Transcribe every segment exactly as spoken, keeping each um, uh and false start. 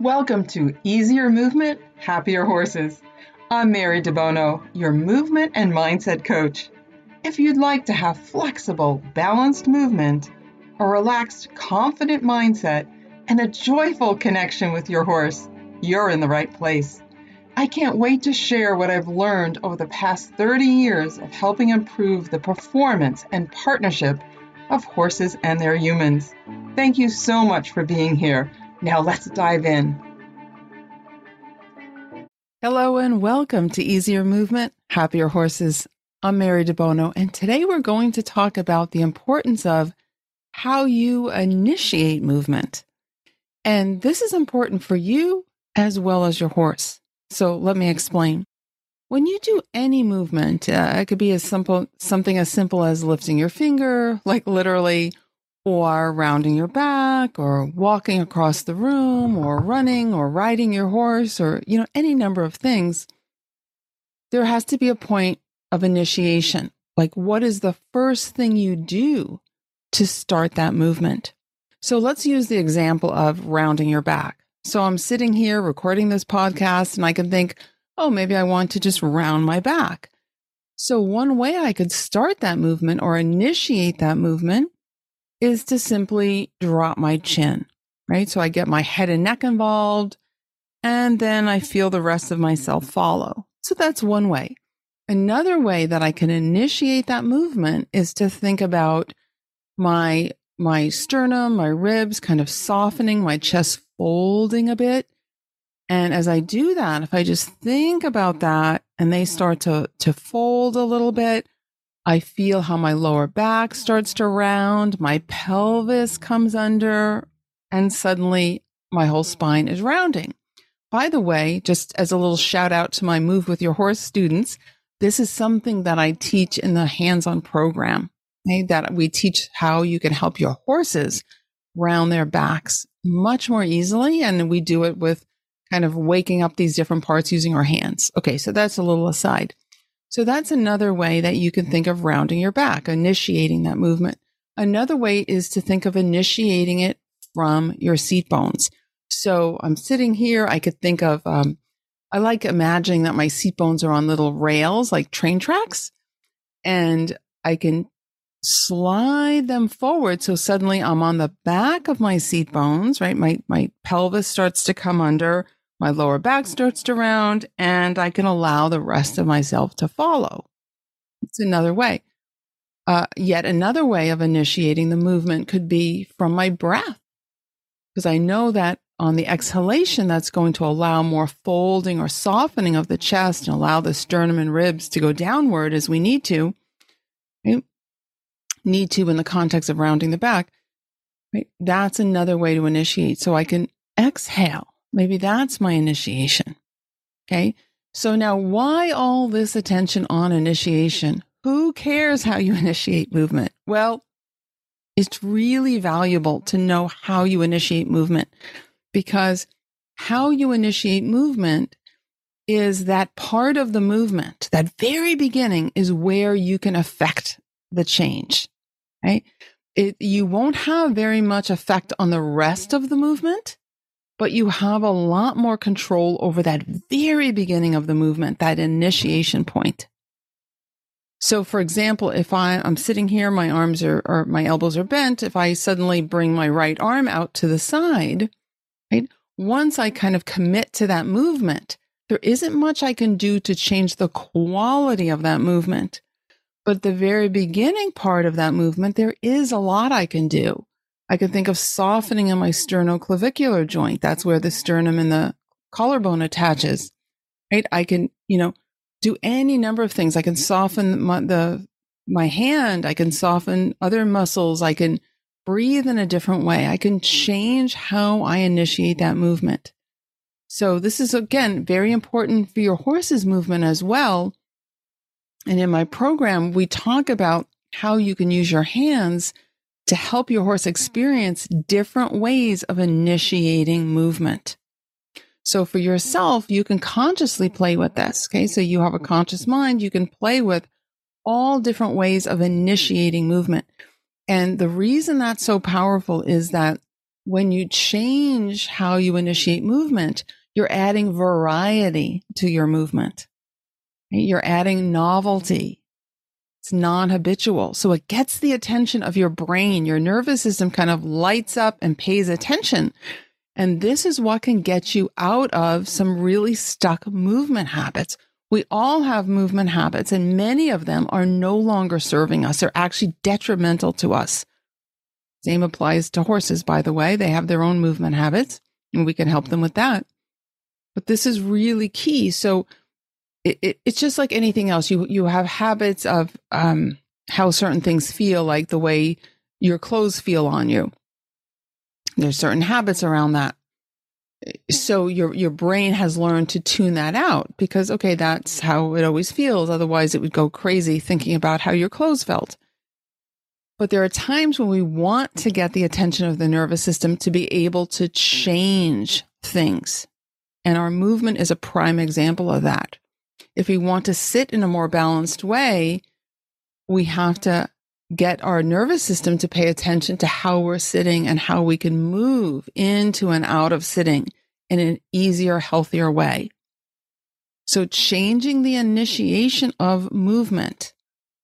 Welcome to Easier Movement, Happier Horses. I'm Mary DeBono, your movement and mindset coach. If you'd like to have flexible, balanced movement, a relaxed, confident mindset, and a joyful connection with your horse, you're in the right place. I can't wait to share what I've learned over the past thirty years of helping improve the performance and partnership of horses and their humans. Thank you so much for being here. Now let's dive in. Hello and welcome to Easier Movement, Happier Horses. I'm Mary DeBono, and today we're going to talk about the importance of how you initiate movement. And this is important for you as well as your horse. So let me explain. When you do any movement, uh, it could be as simple something as simple as lifting your finger, like literally, or rounding your back, or walking across the room, or running, or riding your horse, or you know any number of things. There has to be a point of initiation. Like, what is the first thing you do to start that movement? So let's use the example of rounding your back. So I'm sitting here recording this podcast, and I can think, oh, maybe I want to just round my back. So one way I could start that movement or initiate that movement is to simply drop my chin, right? So I get my head and neck involved, and then I feel the rest of myself follow. So that's one way. Another way that I can initiate that movement is to think about my my sternum, my ribs kind of softening, my chest folding a bit. And as I do that, if I just think about that and they start to, to fold a little bit, I feel how my lower back starts to round, my pelvis comes under, and suddenly my whole spine is rounding. By the way, just as a little shout out to my Move With Your Horse students, this is something that I teach in the hands-on program. Okay, that we teach how you can help your horses round their backs much more easily. And we do it with kind of waking up these different parts using our hands. Okay, so that's a little aside. So that's another way that you can think of rounding your back, initiating that movement. Another way is to think of initiating it from your seat bones. So I'm sitting here, I could think of, um, I like imagining that my seat bones are on little rails, like train tracks, and I can slide them forward. So suddenly I'm on the back of my seat bones, right? My, my pelvis starts to come under, my lower back starts to round, and I can allow the rest of myself to follow. It's another way. Uh, yet another way of initiating the movement could be from my breath, because I know that on the exhalation, that's going to allow more folding or softening of the chest and allow the sternum and ribs to go downward as we need to. Right? Need to in the context of rounding the back, right? That's another way to initiate. So I can exhale. Maybe that's my initiation. Okay. So now why all this attention on initiation? Who cares how you initiate movement? Well, it's really valuable to know how you initiate movement, because how you initiate movement is that part of the movement, that very beginning is where you can affect the change. Right? It, you won't have very much effect on the rest of the movement, but you have a lot more control over that very beginning of the movement, that initiation point. So for example, if I, I'm sitting here, my arms are, or my elbows are bent, if I suddenly bring my right arm out to the side, right? Once I kind of commit to that movement, there isn't much I can do to change the quality of that movement. But the very beginning part of that movement, there is a lot I can do. I can think of softening in my sternoclavicular joint. That's where the sternum and the collarbone attaches, right? I can, you know, do any number of things. I can soften my, the, my hand. I can soften other muscles. I can breathe in a different way. I can change how I initiate that movement. So this is, again, very important for your horse's movement as well. And in my program, we talk about how you can use your hands to help your horse experience different ways of initiating movement. So for yourself, you can consciously play with this. Okay, so you have a conscious mind. You can play with all different ways of initiating movement. And the reason that's so powerful is that when you change how you initiate movement, you're adding variety to your movement. Right? You're adding novelty. It's non-habitual. So it gets the attention of your brain. Your nervous system kind of lights up and pays attention. And this is what can get you out of some really stuck movement habits. We all have movement habits, and many of them are no longer serving us. They're actually detrimental to us. Same applies to horses, by the way. They have their own movement habits, and we can help them with that. But this is really key. So it, it, it's just like anything else. You you have habits of um, how certain things feel, like the way your clothes feel on you. There's certain habits around that. So your your brain has learned to tune that out because, okay, that's how it always feels. Otherwise, it would go crazy thinking about how your clothes felt. But there are times when we want to get the attention of the nervous system to be able to change things. And our movement is a prime example of that. If we want to sit in a more balanced way, we have to get our nervous system to pay attention to how we're sitting and how we can move into and out of sitting in an easier, healthier way. So changing the initiation of movement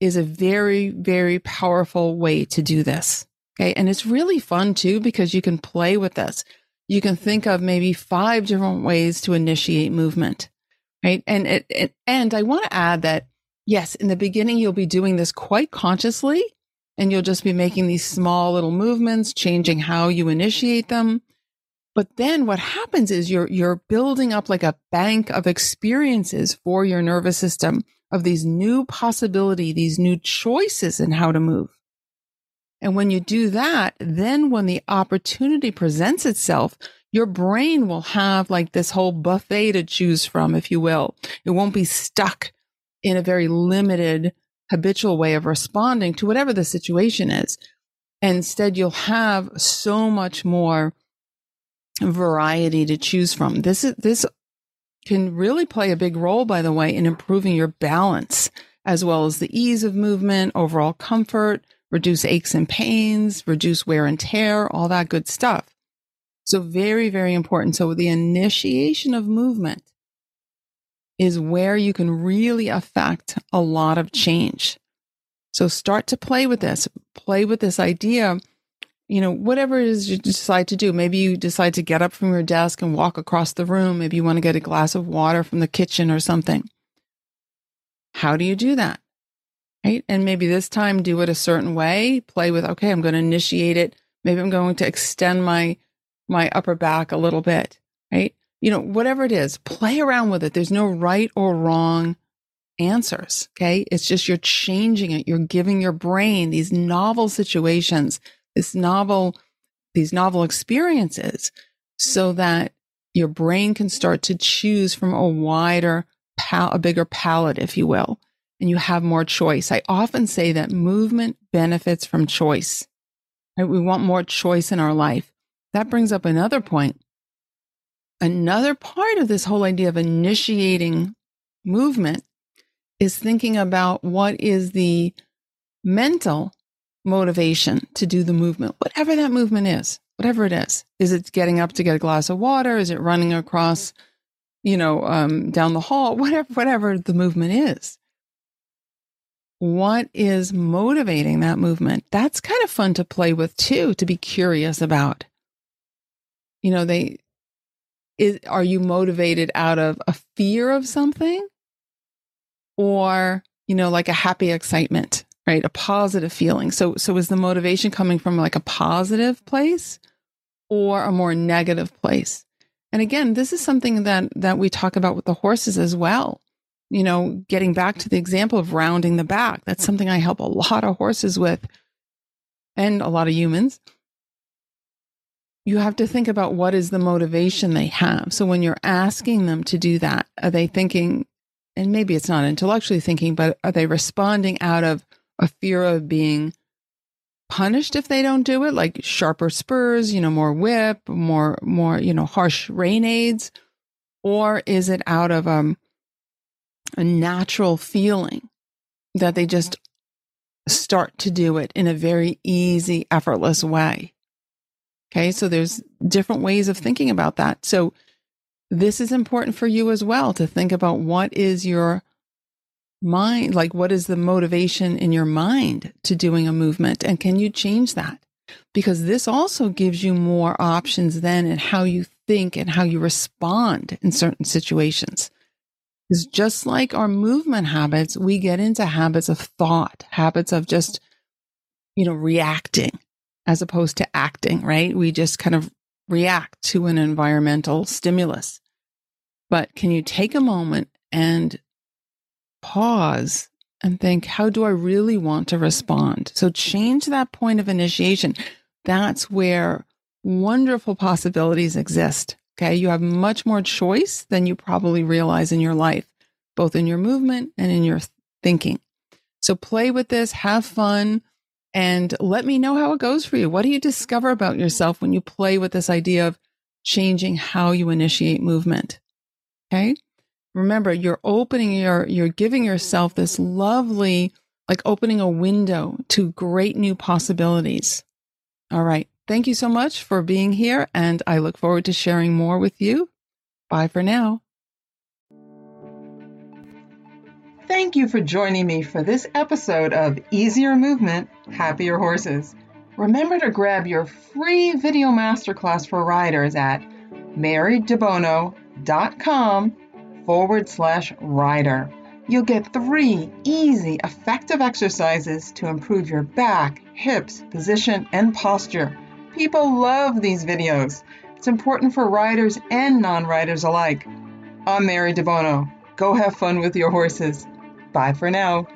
is a very, very powerful way to do this. Okay. And it's really fun too, because you can play with this. You can think of maybe five different ways to initiate movement. Right. And it, it and I want to add that yes, in the beginning, you'll be doing this quite consciously, and you'll just be making these small little movements, changing how you initiate them. But then what happens is you're you're building up like a bank of experiences for your nervous system of these new possibility, these new choices in how to move. And when you do that, then when the opportunity presents itself, your brain will have like this whole buffet to choose from, if you will. It won't be stuck in a very limited, habitual way of responding to whatever the situation is. Instead, you'll have so much more variety to choose from. This is, this can really play a big role, by the way, in improving your balance, as well as the ease of movement, overall comfort, reduce aches and pains, reduce wear and tear, all that good stuff. So very, very important. So the initiation of movement is where you can really affect a lot of change. So start to play with this, play with this idea, you know, whatever it is you decide to do. Maybe you decide to get up from your desk and walk across the room. Maybe you want to get a glass of water from the kitchen or something. How do you do that? Right? And maybe this time do it a certain way, play with, okay, I'm going to initiate it. Maybe I'm going to extend my, my upper back a little bit, right? You know, whatever it is, play around with it. There's no right or wrong answers, okay? It's just you're changing it. You're giving your brain these novel situations, this novel, these novel experiences so that your brain can start to choose from a wider, pal- a bigger palette, if you will, and you have more choice. I often say that movement benefits from choice, right? We want more choice in our life. That brings up another point. Another part of this whole idea of initiating movement is thinking about what is the mental motivation to do the movement, whatever that movement is, whatever it is. Is it getting up to get a glass of water? Is it running across, you know, um, down the hall? Whatever, whatever the movement is. What is motivating that movement? That's kind of fun to play with too, to be curious about. You know, they... Is, are you motivated out of a fear of something or, you know, like a happy excitement, right? A positive feeling. So, so is the motivation coming from like a positive place or a more negative place? And again, this is something that, that we talk about with the horses as well. You know, getting back to the example of rounding the back, that's something I help a lot of horses with and a lot of humans. You have to think about what is the motivation they have. So when you're asking them to do that, are they thinking, and maybe it's not intellectually thinking, but are they responding out of a fear of being punished if they don't do it? Like sharper spurs, you know, more whip, more, more, you know, harsh rein aids, or is it out of um, a natural feeling that they just start to do it in a very easy, effortless way? Okay, so there's different ways of thinking about that. So this is important for you as well, to think about what is your mind, like what is the motivation in your mind to doing a movement, and can you change that? Because this also gives you more options then in how you think and how you respond in certain situations. Because just like our movement habits, we get into habits of thought, habits of just, you know, reacting as opposed to acting, right? We just kind of react to an environmental stimulus. But can you take a moment and pause and think, how do I really want to respond? So change that point of initiation. That's where wonderful possibilities exist. Okay, you have much more choice than you probably realize in your life, both in your movement and in your thinking. So play with this, have fun, and let me know how it goes for you. What do you discover about yourself when you play with this idea of changing how you initiate movement? Okay, remember, you're opening your, you're giving yourself this lovely, like opening a window to great new possibilities. All right. Thank you so much for being here, and I look forward to sharing more with you. Bye for now. Thank you for joining me for this episode of Easier Movement, Happier Horses. Remember to grab your free video masterclass for riders at marydebono.com forward slash rider. You'll get three easy, effective exercises to improve your back, hips, position, and posture. People love these videos. It's important for riders and non-riders alike. I'm Mary DeBono. Go have fun with your horses. Bye for now.